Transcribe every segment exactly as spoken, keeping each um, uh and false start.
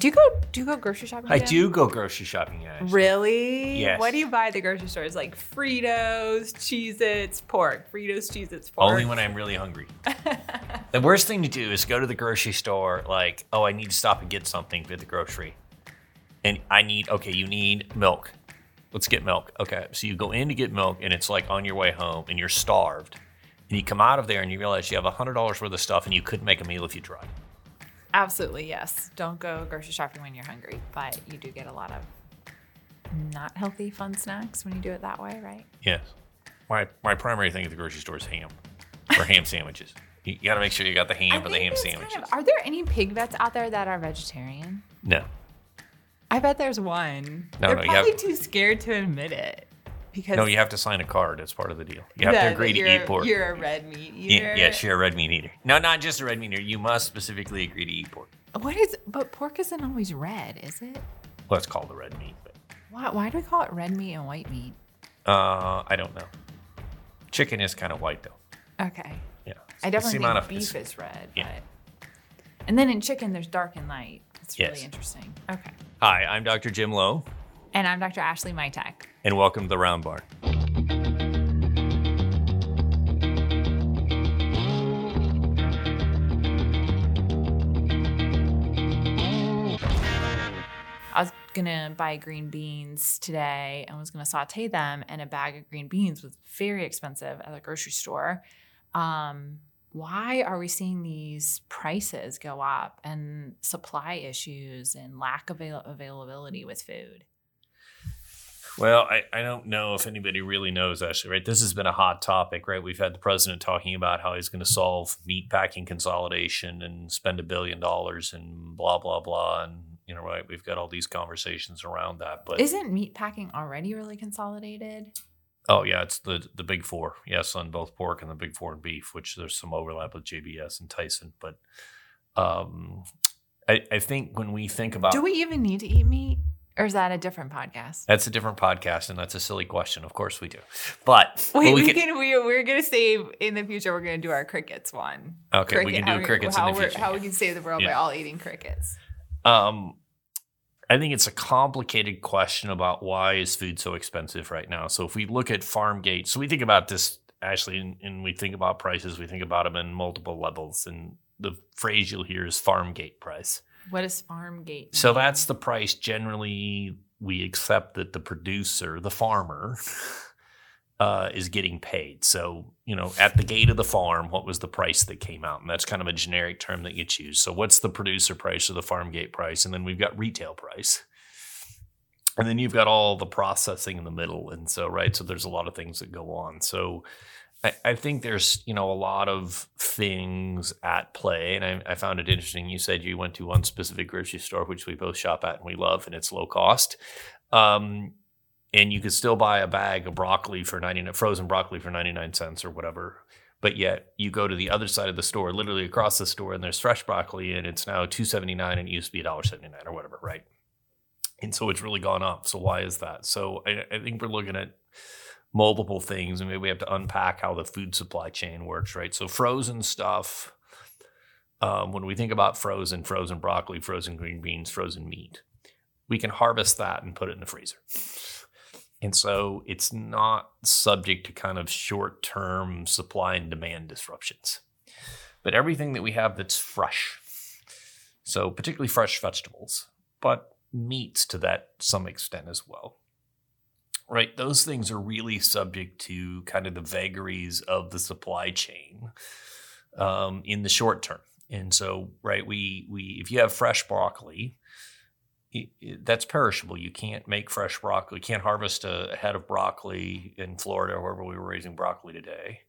Do you go do you go grocery shopping again? I do go grocery shopping, yeah. Actually. Really? Yes. What do you buy at the grocery stores? Like Fritos, Cheez-Its, pork. Fritos, Cheez-Its, pork. Only when I'm really hungry. The worst thing to do is go to the grocery store like, oh, I need to stop and get something at the grocery. And I need, okay, you need milk. Let's get milk. Okay, so you go in to get milk and it's like on your way home and you're starved. And you come out of there and you realize you have one hundred dollars worth of stuff and you couldn't make a meal if you tried. Absolutely, yes. Don't go grocery shopping when you're hungry, but you do get a lot of not healthy, fun snacks when you do it that way, right? Yes. My my primary thing at the grocery store is ham or ham sandwiches. You got to make sure you got the ham or the ham sandwiches. Kind of, are there any pig vets out there that are vegetarian? No. I bet there's one. No, They're no, probably have, too scared to admit it. Because no, you have to sign a card. It's part of the deal. You have to agree to eat pork. You're a red meat eater. Yeah, yes, you're a red meat eater. No, not just a red meat eater. You must specifically agree to eat pork. What is? But pork isn't always red, is it? Well, it's called the red meat. But. Why? Why do we call it red meat and white meat? Uh, I don't know. Chicken is kind of white though. Okay. Yeah. I definitely think beef is red. Yeah. But... And then in chicken, there's dark and light. It's really yes. interesting. Okay. Hi, I'm Doctor Jim Lowe. And I'm Doctor Ashley Mitek. And welcome to The Round Bar. I was going to buy green beans today and was going to saute them, and a bag of green beans was very expensive at the grocery store. Um, why are we seeing these prices go up and supply issues and lack of avail- availability with food? Well, I, I don't know if anybody really knows, actually, right? This has been a hot topic, right? We've had the president talking about how he's going to solve meat packing consolidation and spend a billion dollars and blah, blah, blah. And, you know, right, we've got all these conversations around that. But isn't meat packing already really consolidated? Oh, yeah, it's the, the big four. Yes, on both pork and the big four and beef, which there's some overlap with J B S and Tyson. But um, I, I think when we think about... Do we even need to eat meat? Or is that a different podcast? That's a different podcast, and that's a silly question. Of course we do. But Wait, we we can, can, we, we're going to save in the future, we're going to do our crickets one. Okay, Cricket, we can do how crickets we, in the future. How we can save the world yeah. by all eating crickets. Um, I think it's a complicated question about why is food so expensive right now. So if we look at Farmgate, so we think about this, Ashley, and, and we think about prices. We think about them in multiple levels, and the phrase you'll hear is Farmgate price. What is Farmgate? So that's the price generally we accept that the producer, the farmer, uh, is getting paid. So, you know, at the gate of the farm, what was the price that came out? And that's kind of a generic term that gets used. So what's the producer price or the Farmgate price? And then we've got retail price. And then you've got all the processing in the middle. And so, right, so there's a lot of things that go on. So I, I think there's, you know, a lot of things at play. And I, I found it interesting. You said you went to one specific grocery store, which we both shop at and we love, and it's low cost. Um, and you could still buy a bag of broccoli for ninety-nine, frozen broccoli for ninety-nine cents or whatever. But yet you go to the other side of the store, literally across the store, and there's fresh broccoli, and it's now two dollars and seventy-nine cents, and it used to be one dollar and seventy-nine cents or whatever, right? And so it's really gone up. So why is that? So I, I think we're looking at multiple things, and maybe we have to unpack how the food supply chain works, right? So frozen stuff, um, when we think about frozen, frozen broccoli, frozen green beans, frozen meat, we can harvest that and put it in the freezer. And so it's not subject to kind of short-term supply and demand disruptions. But everything that we have that's fresh, so particularly fresh vegetables, but meats to that some extent as well. Right, those things are really subject to kind of the vagaries of the supply chain um, in the short term. And so, right, we we if you have fresh broccoli, it, it, that's perishable. You can't make fresh broccoli. You can't harvest a, a head of broccoli in Florida or wherever we were raising broccoli today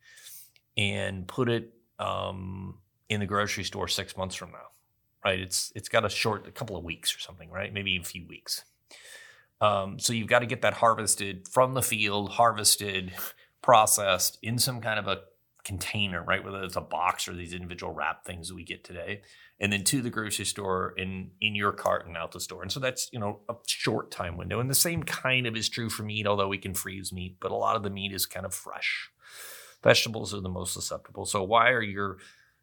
and put it um, in the grocery store six months from now. Right, it's it's got a short a couple of weeks or something. Right, maybe a few weeks. Um, so you've got to get that harvested from the field, harvested, processed in some kind of a container, right? Whether it's a box or these individual wrap things that we get today, and then to the grocery store and in your cart and out the store. And so that's, you know, a short time window. And the same kind of is true for meat, although we can freeze meat, but a lot of the meat is kind of fresh. Vegetables are the most susceptible. So why are your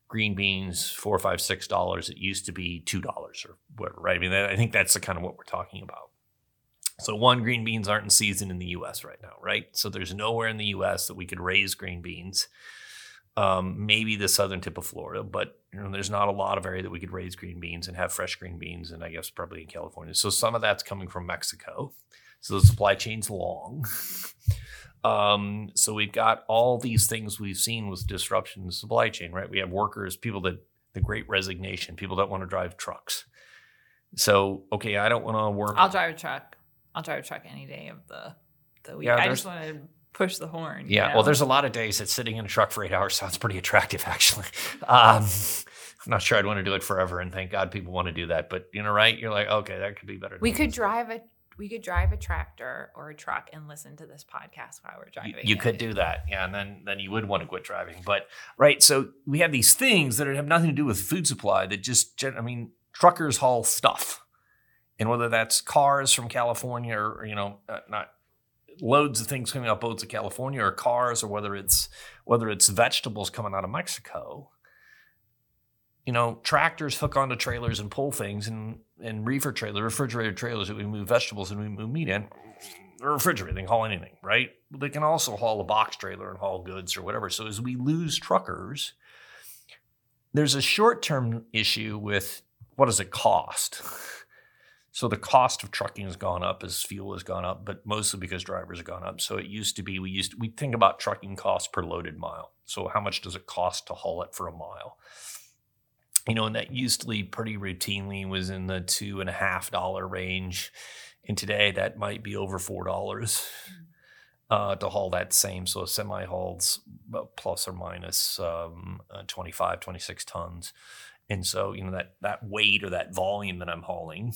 green beans, four, five, six dollars. It used to be two dollars or whatever, right? I mean, that, I think that's the kind of what we're talking about. So one, green beans aren't in season in the U S right now, right? So there's nowhere in the U S that we could raise green beans. Um, maybe the southern tip of Florida, but you know, there's not a lot of area that we could raise green beans and have fresh green beans, and I guess probably in California. So some of that's coming from Mexico. So the supply chain's long. Um, so we've got all these things we've seen with disruption in the supply chain, right? We have workers, people that the great resignation, people that want to drive trucks. So, okay, I don't want to work. I'll drive a truck. I'll drive a truck any day of the, the week. Yeah, I just want to push the horn. Yeah. You know? Well, there's a lot of days that sitting in a truck for eight hours sounds pretty attractive, actually. Um, I'm not sure I'd want to do it forever. And thank God people want to do that. But you know, right. You're like, okay, that could be better. We could drive a We could drive a tractor or a truck and listen to this podcast while we're driving. You, you could do that. Yeah. And then, then you would want to quit driving. But, right. So we have these things that have nothing to do with food supply that just, I mean, truckers haul stuff. And whether that's cars from California or, you know, uh, not loads of things coming out boats of California or cars, or whether it's, whether it's vegetables coming out of Mexico, you know, tractors hook onto trailers and pull things, and, and reefer trailer, refrigerated trailers that we move vegetables and we move meat in, or refrigerated, they can haul anything, right? But they can also haul a box trailer and haul goods or whatever. So as we lose truckers, there's a short-term issue with what does it cost? So the cost of trucking has gone up as fuel has gone up, but mostly because drivers have gone up. So it used to be, we used to, we think about trucking costs per loaded mile. So how much does it cost to haul it for a mile? You know, and that used to be pretty routinely was in the two and a half dollar range. And today that might be over four dollars uh, to haul that same. So a semi hauls plus or minus um, uh, twenty-five, twenty-six tons. And so, you know, that, that weight or that volume that I'm hauling,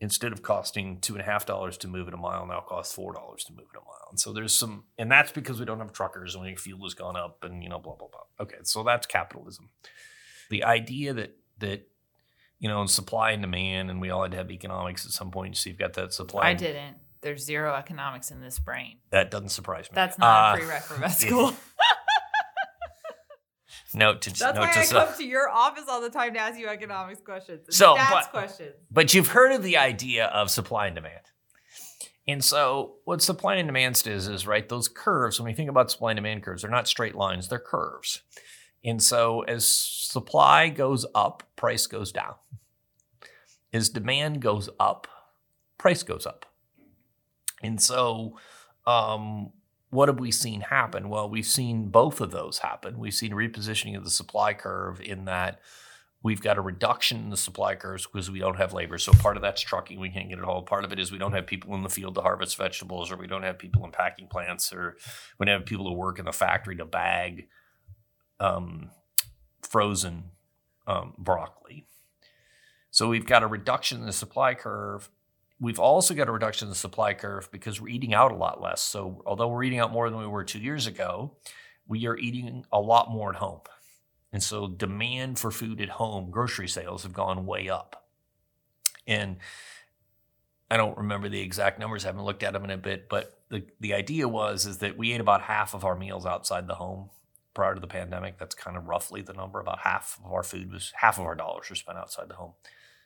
instead of costing two and a half dollars to move it a mile, now costs four dollars to move it a mile. And so there's some, and that's because we don't have truckers and fuel has gone up and, you know, blah, blah, blah. Okay. So that's capitalism. The idea that, that you know, supply and demand, and we all had to have economics at some point, so you've got that supply. I didn't. There's zero economics in this brain. That doesn't surprise me. That's not uh, a prereq for med school. Note to, That's note why to I self. Come to your office all the time to ask you economics questions. And so, stats but, questions. But you've heard of the idea of supply and demand. And so what supply and demand is, is, right, those curves, when we think about supply and demand curves, they're not straight lines, they're curves. And so as supply goes up, price goes down. As demand goes up, price goes up. And so um, what have we seen happen? Well, we've seen both of those happen. We've seen repositioning of the supply curve in that we've got a reduction in the supply curves because we don't have labor. So part of that's trucking. We can't get it all. Part of it is we don't have people in the field to harvest vegetables, or we don't have people in packing plants, or we don't have people to work in the factory to bag Um, frozen um, broccoli. So we've got a reduction in the supply curve. We've also got a reduction in the supply curve because we're eating out a lot less. So although we're eating out more than we were two years ago, we are eating a lot more at home. And so demand for food at home, grocery sales have gone way up. And I don't remember the exact numbers. I haven't looked at them in a bit, but the, the idea was is that we ate about half of our meals outside the home prior to the pandemic. That's kind of roughly the number. About half of our food was, half of our dollars were spent outside the home.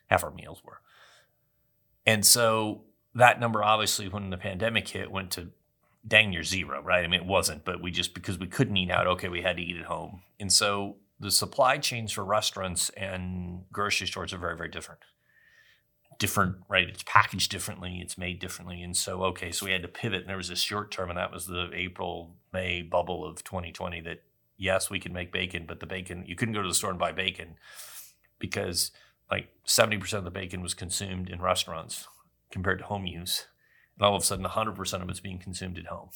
Half our meals were. And so that number, obviously, when the pandemic hit, went to dang near zero, right? I mean, it wasn't, but we just, because we couldn't eat out, okay, we had to eat at home. And so the supply chains for restaurants and grocery stores are very, very different. Different, right? It's packaged differently. It's made differently. And so, okay, so we had to pivot. And there was this short term, and that was the April, May bubble of twenty twenty that, yes, we can make bacon, but the bacon, you couldn't go to the store and buy bacon because like seventy percent of the bacon was consumed in restaurants compared to home use. And all of a sudden, one hundred percent of it's being consumed at home.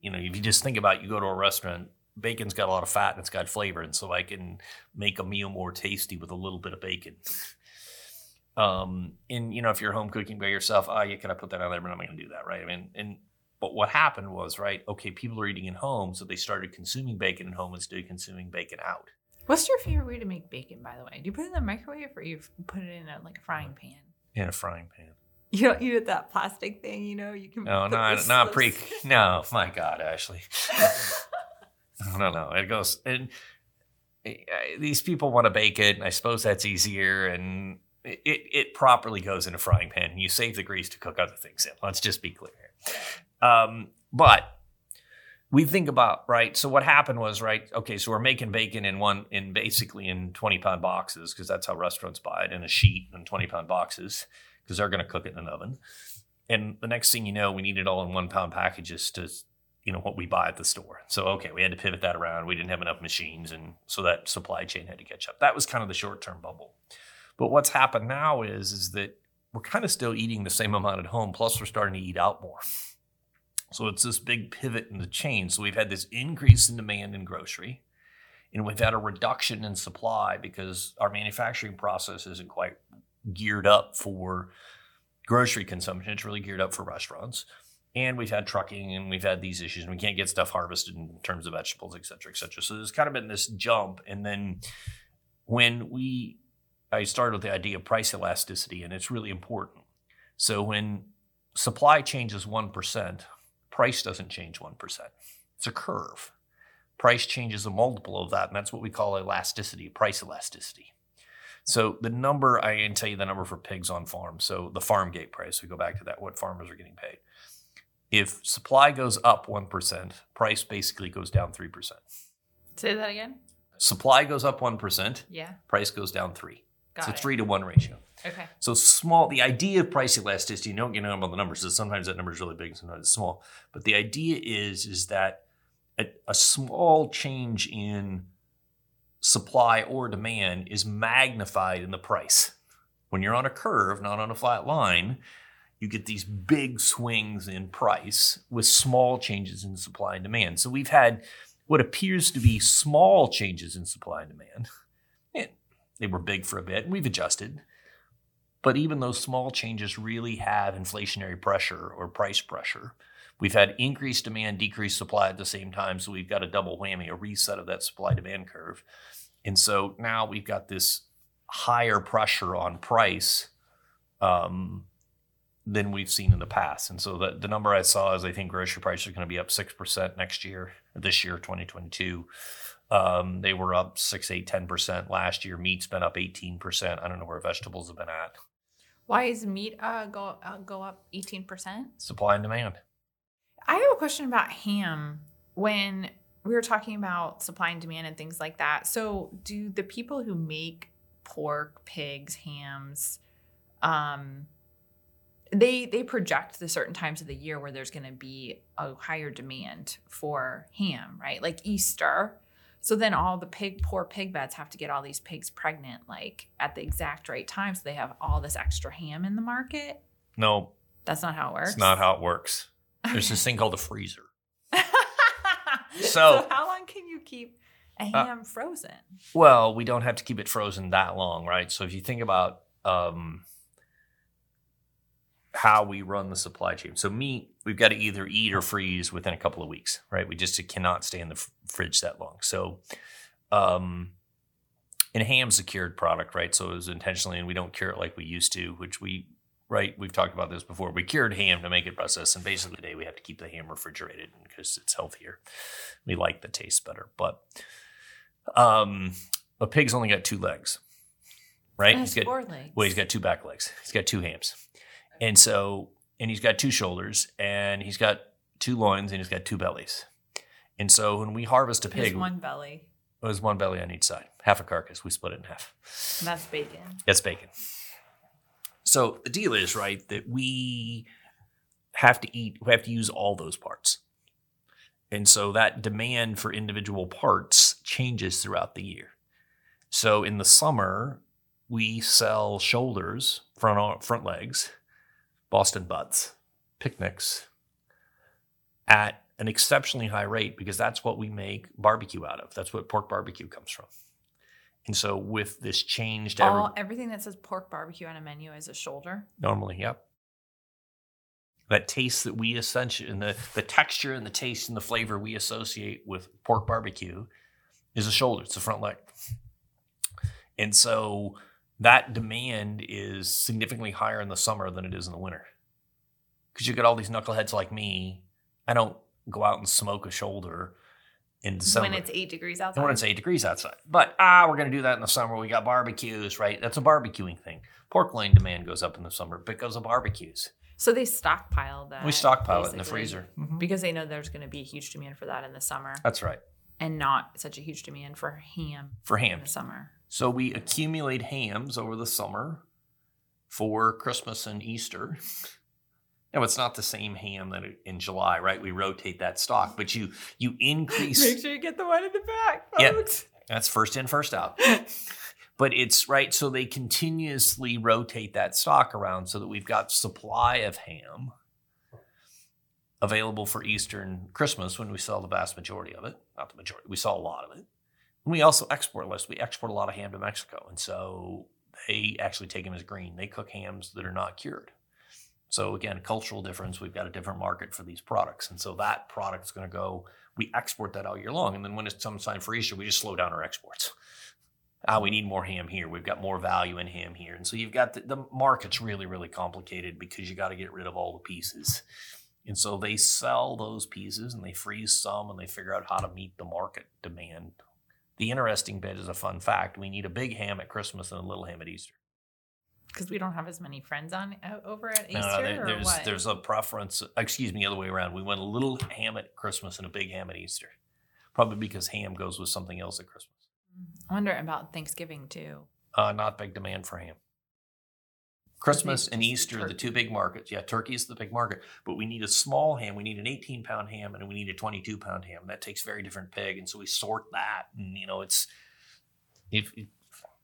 You know, if you just think about it, you go to a restaurant, bacon's got a lot of fat and it's got flavor. And so I can make a meal more tasty with a little bit of bacon. Um, and, you know, if you're home cooking by yourself, oh, yeah, can I put that on there? But I'm not going to do that, right? I mean, and But what happened was, right, okay, people are eating at home, so they started consuming bacon at home instead of consuming bacon out. What's your favorite way to make bacon, by the way? Do you put it in the microwave, or you put it in a, like a frying pan? In a frying pan. You don't eat it that plastic thing, you know? You can. No, not, not pre. No, my God, Ashley. I don't know. It goes, and these people want to bake it, and I suppose that's easier, and it, it properly goes in a frying pan, and you save the grease to cook other things in. Let's just be clear here. Um, but we think about, right, so what happened was, right, okay, so we're making bacon in one, in basically in twenty-pound boxes, because that's how restaurants buy it, in a sheet in twenty-pound boxes, because they're going to cook it in an oven. And the next thing you know, we need it all in one-pound packages to, you know, what we buy at the store. So, okay, we had to pivot that around. We didn't have enough machines, and so that supply chain had to catch up. That was kind of the short-term bubble. But what's happened now is, is that we're kind of still eating the same amount at home, plus we're starting to eat out more. So it's this big pivot in the chain. So we've had this increase in demand in grocery, and we've had a reduction in supply because our manufacturing process isn't quite geared up for grocery consumption. It's really geared up for restaurants. And we've had trucking, and we've had these issues, and we can't get stuff harvested in terms of vegetables, et cetera, et cetera. So there's kind of been this jump. And then when we, I started with the idea of price elasticity, and it's really important. So when supply changes one percent, price doesn't change one percent. It's a curve. Price changes a multiple of that, and that's what we call elasticity, price elasticity. So the number, I can tell you the number for pigs on farm. So the Farmgate price, we go back to that, what farmers are getting paid. If supply goes up one percent, price basically goes down three percent. Say that again? Supply goes up one percent. Yeah. Price goes down three. Got it. It's a three to one ratio. Okay. So small, the idea of price elasticity, you don't get on the numbers, so sometimes that number is really big, sometimes it's small. But the idea is, is that a, a small change in supply or demand is magnified in the price. When you're on a curve, not on a flat line, you get these big swings in price with small changes in supply and demand. So we've had what appears to be small changes in supply and demand. And they were big for a bit. We've adjusted. But even those small changes really have inflationary pressure or price pressure. We've had increased demand, decreased supply at the same time. So we've got a double whammy, a reset of that supply-demand curve. And so now we've got this higher pressure on price um, than we've seen in the past. And so the, the number I saw is I think grocery prices are going to be up six percent next year, this year, twenty twenty-two. Um, they were up six, eight, ten percent last year. Meat's been up eighteen percent. I don't know where vegetables have been at. Why is meat uh, go uh, go up eighteen percent? Supply and demand. I have a question about ham. When we were talking about supply and demand and things like that, so do the people who make pork, pigs, hams, um, They they project the certain times of the year where there's going to be a higher demand for ham, right? Like Easter. So then all the pig, poor pig vets have to get all these pigs pregnant, like at the exact right time. So they have all this extra ham in the market. No. That's not how it works. It's not how it works. There's this thing called a freezer. so, so how long can you keep a ham uh, frozen? Well, we don't have to keep it frozen that long, right? So if you think about... Um, how we run the supply chain. So meat, we've got to either eat or freeze within a couple of weeks, right? We just cannot stay in the f- fridge that long. So, um, and ham's a cured product, right? So it was intentionally, and we don't cure it like we used to, which we, right? We've talked about this before. We cured ham to make it processed. And basically today we have to keep the ham refrigerated because it's healthier. We like the taste better, but, um, a pig's only got two legs, right? He's got four legs. Well, he's got two back legs. He's got two hams. And so, and he's got two shoulders, and he's got two loins, and he's got two bellies. And so when we harvest a pig... There's one belly. There's one belly on each side. Half a carcass. We split it in half. And that's bacon. That's bacon. So the deal is, right, that we have to eat, we have to use all those parts. And so that demand for individual parts changes throughout the year. So in the summer, we sell shoulders, front front legs, Boston butts, picnics, at an exceptionally high rate because that's what we make barbecue out of. That's what pork barbecue comes from. And so with this change to All, every, everything that says pork barbecue on a menu is a shoulder? Normally, yep. That taste that we essentially, and the, the texture and the taste and the flavor we associate with pork barbecue is a shoulder. It's a front leg. And so... that demand is significantly higher in the summer than it is in the winter. Because you got all these knuckleheads like me. I don't go out and smoke a shoulder in December. When it's eight degrees outside. And when it's eight degrees outside. But, ah, we're going to do that in the summer. We got barbecues, right? That's a barbecuing thing. Pork loin demand goes up in the summer because of barbecues. So they stockpile that. We stockpile it in the freezer. Mm-hmm. Because they know there's going to be a huge demand for that in the summer. That's right. And not such a huge demand for ham. For ham. In the summer. So we accumulate hams over the summer for Christmas and Easter. Now, it's not the same ham that in July, right? We rotate that stock, but you you increase. Make sure you get the one in the back, folks. Yeah, that's first in, first out. But it's right. So they continuously rotate that stock around so that we've got supply of ham available for Easter and Christmas when we sell the vast majority of it. Not the majority. We sell a lot of it. And we also export less. We export a lot of ham to Mexico. And so they actually take them as green. They cook hams that are not cured. So again, cultural difference, we've got a different market for these products. And so that product's going to go, we export that all year long. And then when it's some time for Easter, we just slow down our exports. Ah, we need more ham here. We've got more value in ham here. And so you've got the, the market's really, really complicated because you got to get rid of all the pieces. And so they sell those pieces and they freeze some and they figure out how to meet the market demand. The interesting bit is a fun fact. We need a big ham at Christmas and a little ham at Easter. Because we don't have as many friends on over at Easter, no, there, there's, or what? There's a preference. Excuse me, the other way around. We want a little ham at Christmas and a big ham at Easter. Probably because ham goes with something else at Christmas. I wonder about Thanksgiving, too. Uh, not big demand for ham. Christmas and Easter, turkey. The two big markets. Yeah, turkey is the big market. But we need a small ham. We need an eighteen-pound ham, and we need a twenty-two-pound ham. That takes very different pig, and so we sort that. And, you know, it's... If, if,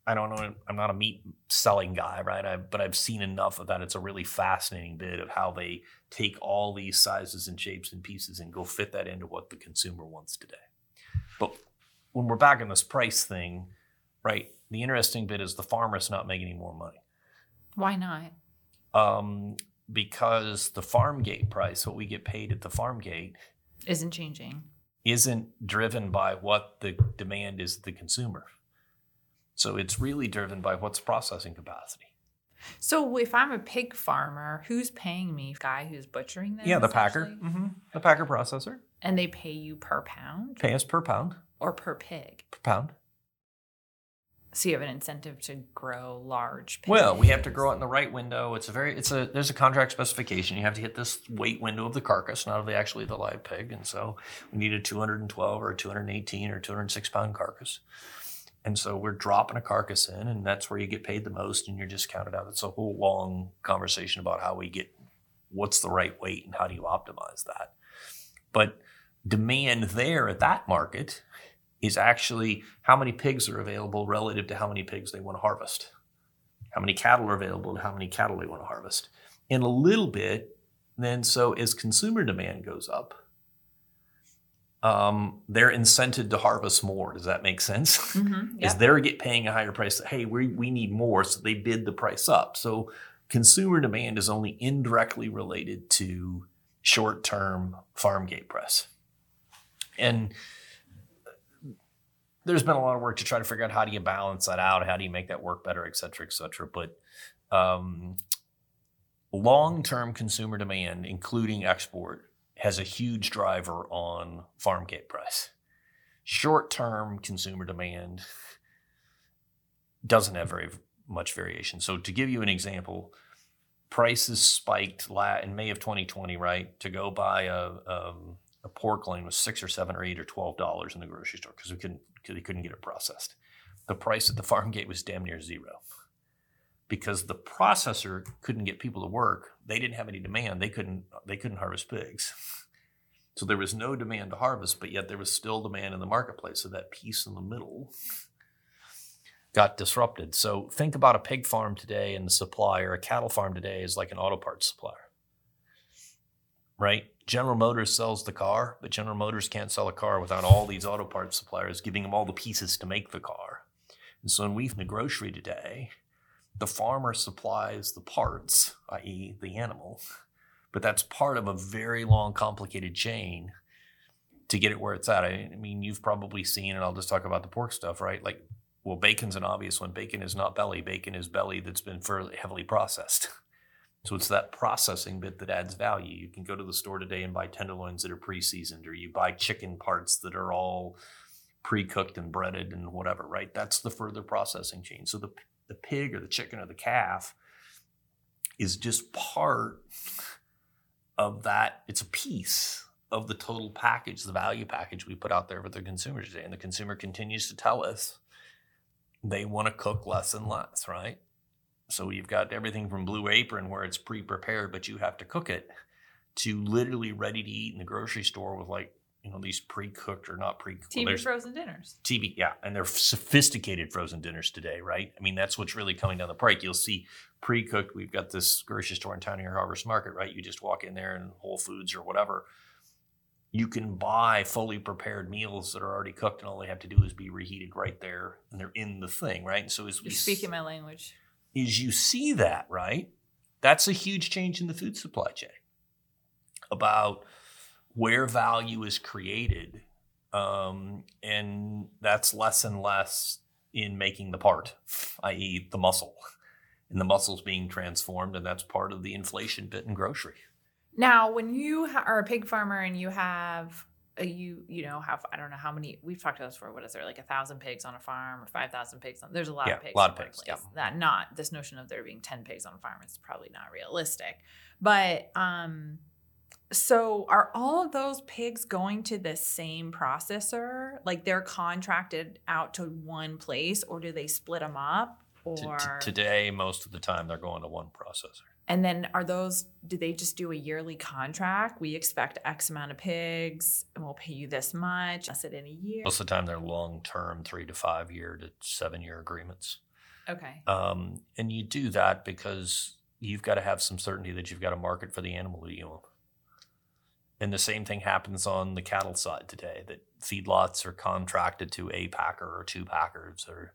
I don't know. I'm not a meat selling guy, right? I, but I've seen enough of that. It's a really fascinating bit of how they take all these sizes and shapes and pieces and go fit that into what the consumer wants today. But when we're back on this price thing, right? The interesting bit is the farmer's not making any more money. Why not? Um, because the farm gate price, what we get paid at the farm gate, isn't changing. Isn't driven by what the demand is at the consumer. So it's really driven by what's processing capacity. So if I'm a pig farmer, who's paying me? Guy who's butchering them? Yeah, the packer. Mm-hmm. The packer processor. And they pay you per pound? Pay us per pound. Or per pig? Per pound. So you have an incentive to grow large pigs. Well, we have to grow it in the right window. It's a very, it's a, there's a contract specification. You have to hit this weight window of the carcass, not of the actually the live pig. And so we need a two hundred twelve or a two hundred eighteen or two hundred six pound carcass. And so we're dropping a carcass in, and that's where you get paid the most, and you're just counted out. It's a whole long conversation about how we get what's the right weight and how do you optimize that. But demand there at that market is actually how many pigs are available relative to how many pigs they want to harvest, how many cattle are available and how many cattle they want to harvest. And a little bit, then so as consumer demand goes up, Um, they're incented to harvest more. Does that make sense? Mm-hmm, yep. Is they're get paying a higher price. That, hey, we we need more, so they bid the price up. So consumer demand is only indirectly related to short-term farm gate price. And there's been a lot of work to try to figure out how do you balance that out, how do you make that work better, et cetera, et cetera. But um, long-term consumer demand, including export, has a huge driver on farm gate price. Short-term consumer demand doesn't have very much variation. So to give you an example, prices spiked in May of twenty twenty, right? To go buy a, a, a pork loin was six or seven or eight or twelve dollars in the grocery store because we couldn't, they couldn't get it processed. The price at the farm gate was damn near zero. Because the processor couldn't get people to work, they didn't have any demand. They couldn't. They couldn't harvest pigs, so there was no demand to harvest. But yet there was still demand in the marketplace. So that piece in the middle got disrupted. So think about a pig farm today and the supplier. A cattle farm today is like an auto parts supplier, right? General Motors sells the car, but General Motors can't sell a car without all these auto parts suppliers giving them all the pieces to make the car. And so when we in the grocery today, the farmer supplies the parts, that is the animal, but that's part of a very long, complicated chain to get it where it's at. I mean, you've probably seen, and I'll just talk about the pork stuff, right? Like, well, bacon's an obvious one. Bacon is not belly. Bacon is belly that's been fairly heavily processed. So it's that processing bit that adds value. You can go to the store today and buy tenderloins that are pre-seasoned, or you buy chicken parts that are all pre-cooked and breaded and whatever, right? That's the further processing chain. So the the pig or the chicken or the calf is just part of that. It's a piece of the total package, the value package we put out there with the consumers today. And the consumer continues to tell us they want to cook less and less, right? So you've got everything from Blue Apron, where it's pre-prepared, but you have to cook it, to literally ready to eat in the grocery store with, like, you know, these pre-cooked or not pre-cooked. T V well, frozen dinners. T V, yeah. And they're sophisticated frozen dinners today, right? I mean, that's what's really coming down the pike. You'll see pre-cooked. We've got this grocery store in town here, Harvest Market, right? You just walk in there and Whole Foods or whatever. You can buy fully prepared meals that are already cooked, and all they have to do is be reheated right there, and they're in the thing, right? And so as we You're speaking my language. Is you see that, right? That's a huge change in the food supply chain about where value is created. Um, and that's less and less in making the part, that is the muscle. And the muscle's being transformed, and that's part of the inflation bit in grocery. Now, when you ha- are a pig farmer and you have... You you know have I don't know how many we've talked about this before. What is there, like a thousand pigs on a farm or five thousand pigs on? There's a lot yeah, of pigs. A lot of pigs. Yeah. That not this notion of there being ten pigs on a farm is probably not realistic. But um, so are all of those pigs going to the same processor? Like they're contracted out to one place, or do they split them up? Or t- t- today, most of the time, they're going to one processor. And then are those, do they just do a yearly contract? We expect X amount of pigs and we'll pay you this much. That's it in a year. Most of the time they're long-term, three to five year to seven year agreements. Okay. Um, and you do that because you've got to have some certainty that you've got a market for the animal that you own. And the same thing happens on the cattle side today, that feedlots are contracted to a packer or two packers or,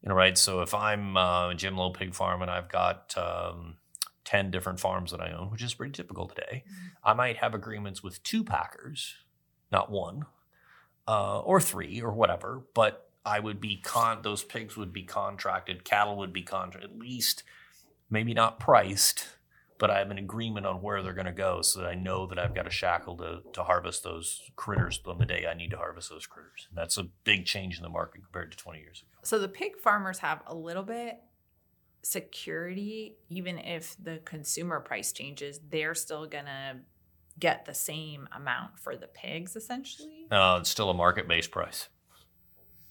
you know, right? So if I'm uh, a Jim Lowe pig farm and I've got, um, ten different farms that I own, which is pretty typical today. I might have agreements with two packers, not one, uh, or three or whatever, but I would be con, those pigs would be contracted, cattle would be contracted, at least maybe not priced, but I have an agreement on where they're going to go so that I know that I've got a shackle to, to harvest those critters on the day I need to harvest those critters. And that's a big change in the market compared to twenty years ago. So the pig farmers have a little bit security, even if the consumer price changes, they're still gonna get the same amount for the pigs, essentially. No, uh, it's still a market-based price.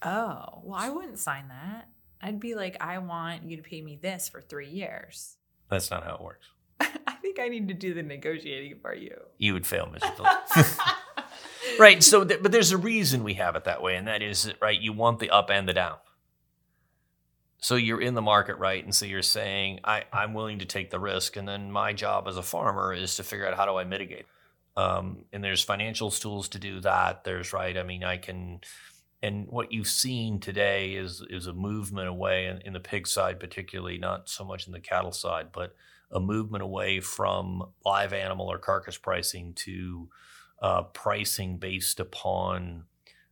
Oh, well, I wouldn't sign that. I'd be like, I want you to pay me this for three years. That's not how it works. I think I need to do the negotiating for you. You would fail miserably. Right. So, th- but there's a reason we have it that way, and that is that, right, you want the up and the down. So you're in the market, right? And so you're saying, I, I'm willing to take the risk. And then my job as a farmer is to figure out how do I mitigate. Um, and there's financial tools to do that. There's, right, I mean, I can, and what you've seen today is is a movement away, in, in the pig side particularly, not so much in the cattle side, but a movement away from live animal or carcass pricing to uh, pricing based upon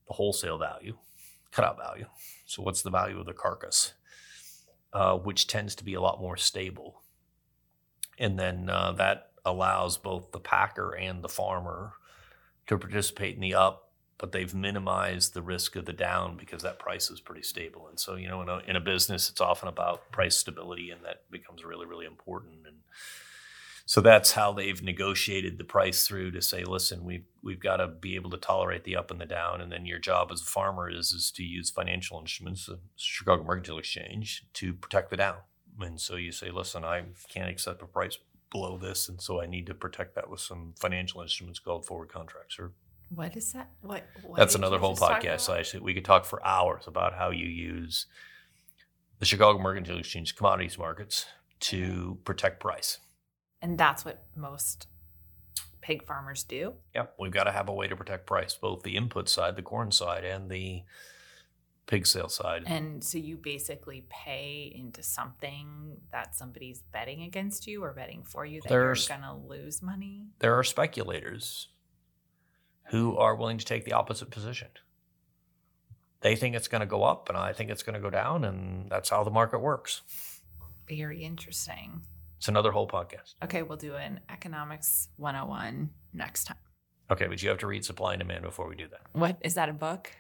the wholesale value, cutout value. So what's the value of the carcass? Uh, which tends to be a lot more stable. And then uh, that allows both the packer and the farmer to participate in the up, but they've minimized the risk of the down because that price is pretty stable. And so, you know, in a, in a business, it's often about price stability, and that becomes really, really important. And so that's how they've negotiated the price through to say, listen, we've, we've got to be able to tolerate the up and the down. And then your job as a farmer is, is to use financial instruments, the Chicago Mercantile Exchange, to protect the down. And so you say, listen, I can't accept a price below this, and so I need to protect that with some financial instruments called forward contracts. Or what is that? What? what That's another whole podcast. I should, we could talk for hours about how you use the Chicago Mercantile Exchange commodities markets to protect price. And that's what most pig farmers do? Yep. We've got to have a way to protect price, both the input side, the corn side, and the pig sale side. And so you basically pay into something that somebody's betting against you or betting for you that There's, you're going to lose money? There are speculators who are willing to take the opposite position. They think it's going to go up, and I think it's going to go down, and that's how the market works. Very interesting. It's another whole podcast. Okay, we'll do an economics one oh one next time. Okay, but you have to read Supply and Demand before we do that. What? Is that a book?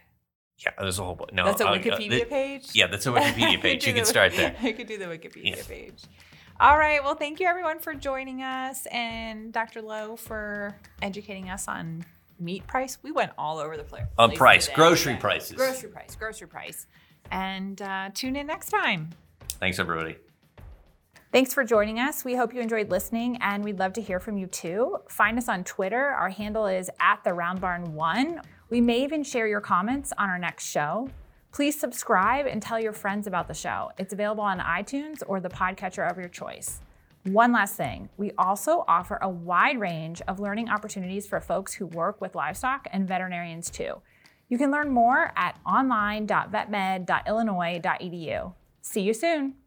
Yeah, there's a whole book. No, that's a Wikipedia uh, th- page? Yeah, that's a Wikipedia page. You can the, start there. I could do the Wikipedia yeah. page. All right. Well, thank you, everyone, for joining us, and Doctor Lowe for educating us on meat price. We went all over the place. On um, price, today. grocery yeah. prices. Grocery price, grocery price. And uh, tune in next time. Thanks, everybody. Thanks for joining us. We hope you enjoyed listening, and we'd love to hear from you, too. Find us on Twitter. Our handle is at the Round Barn One. We may even share your comments on our next show. Please subscribe and tell your friends about the show. It's available on iTunes or the podcatcher of your choice. One last thing. We also offer a wide range of learning opportunities for folks who work with livestock and veterinarians, too. You can learn more at online dot vet med dot illinois dot e d u. See you soon.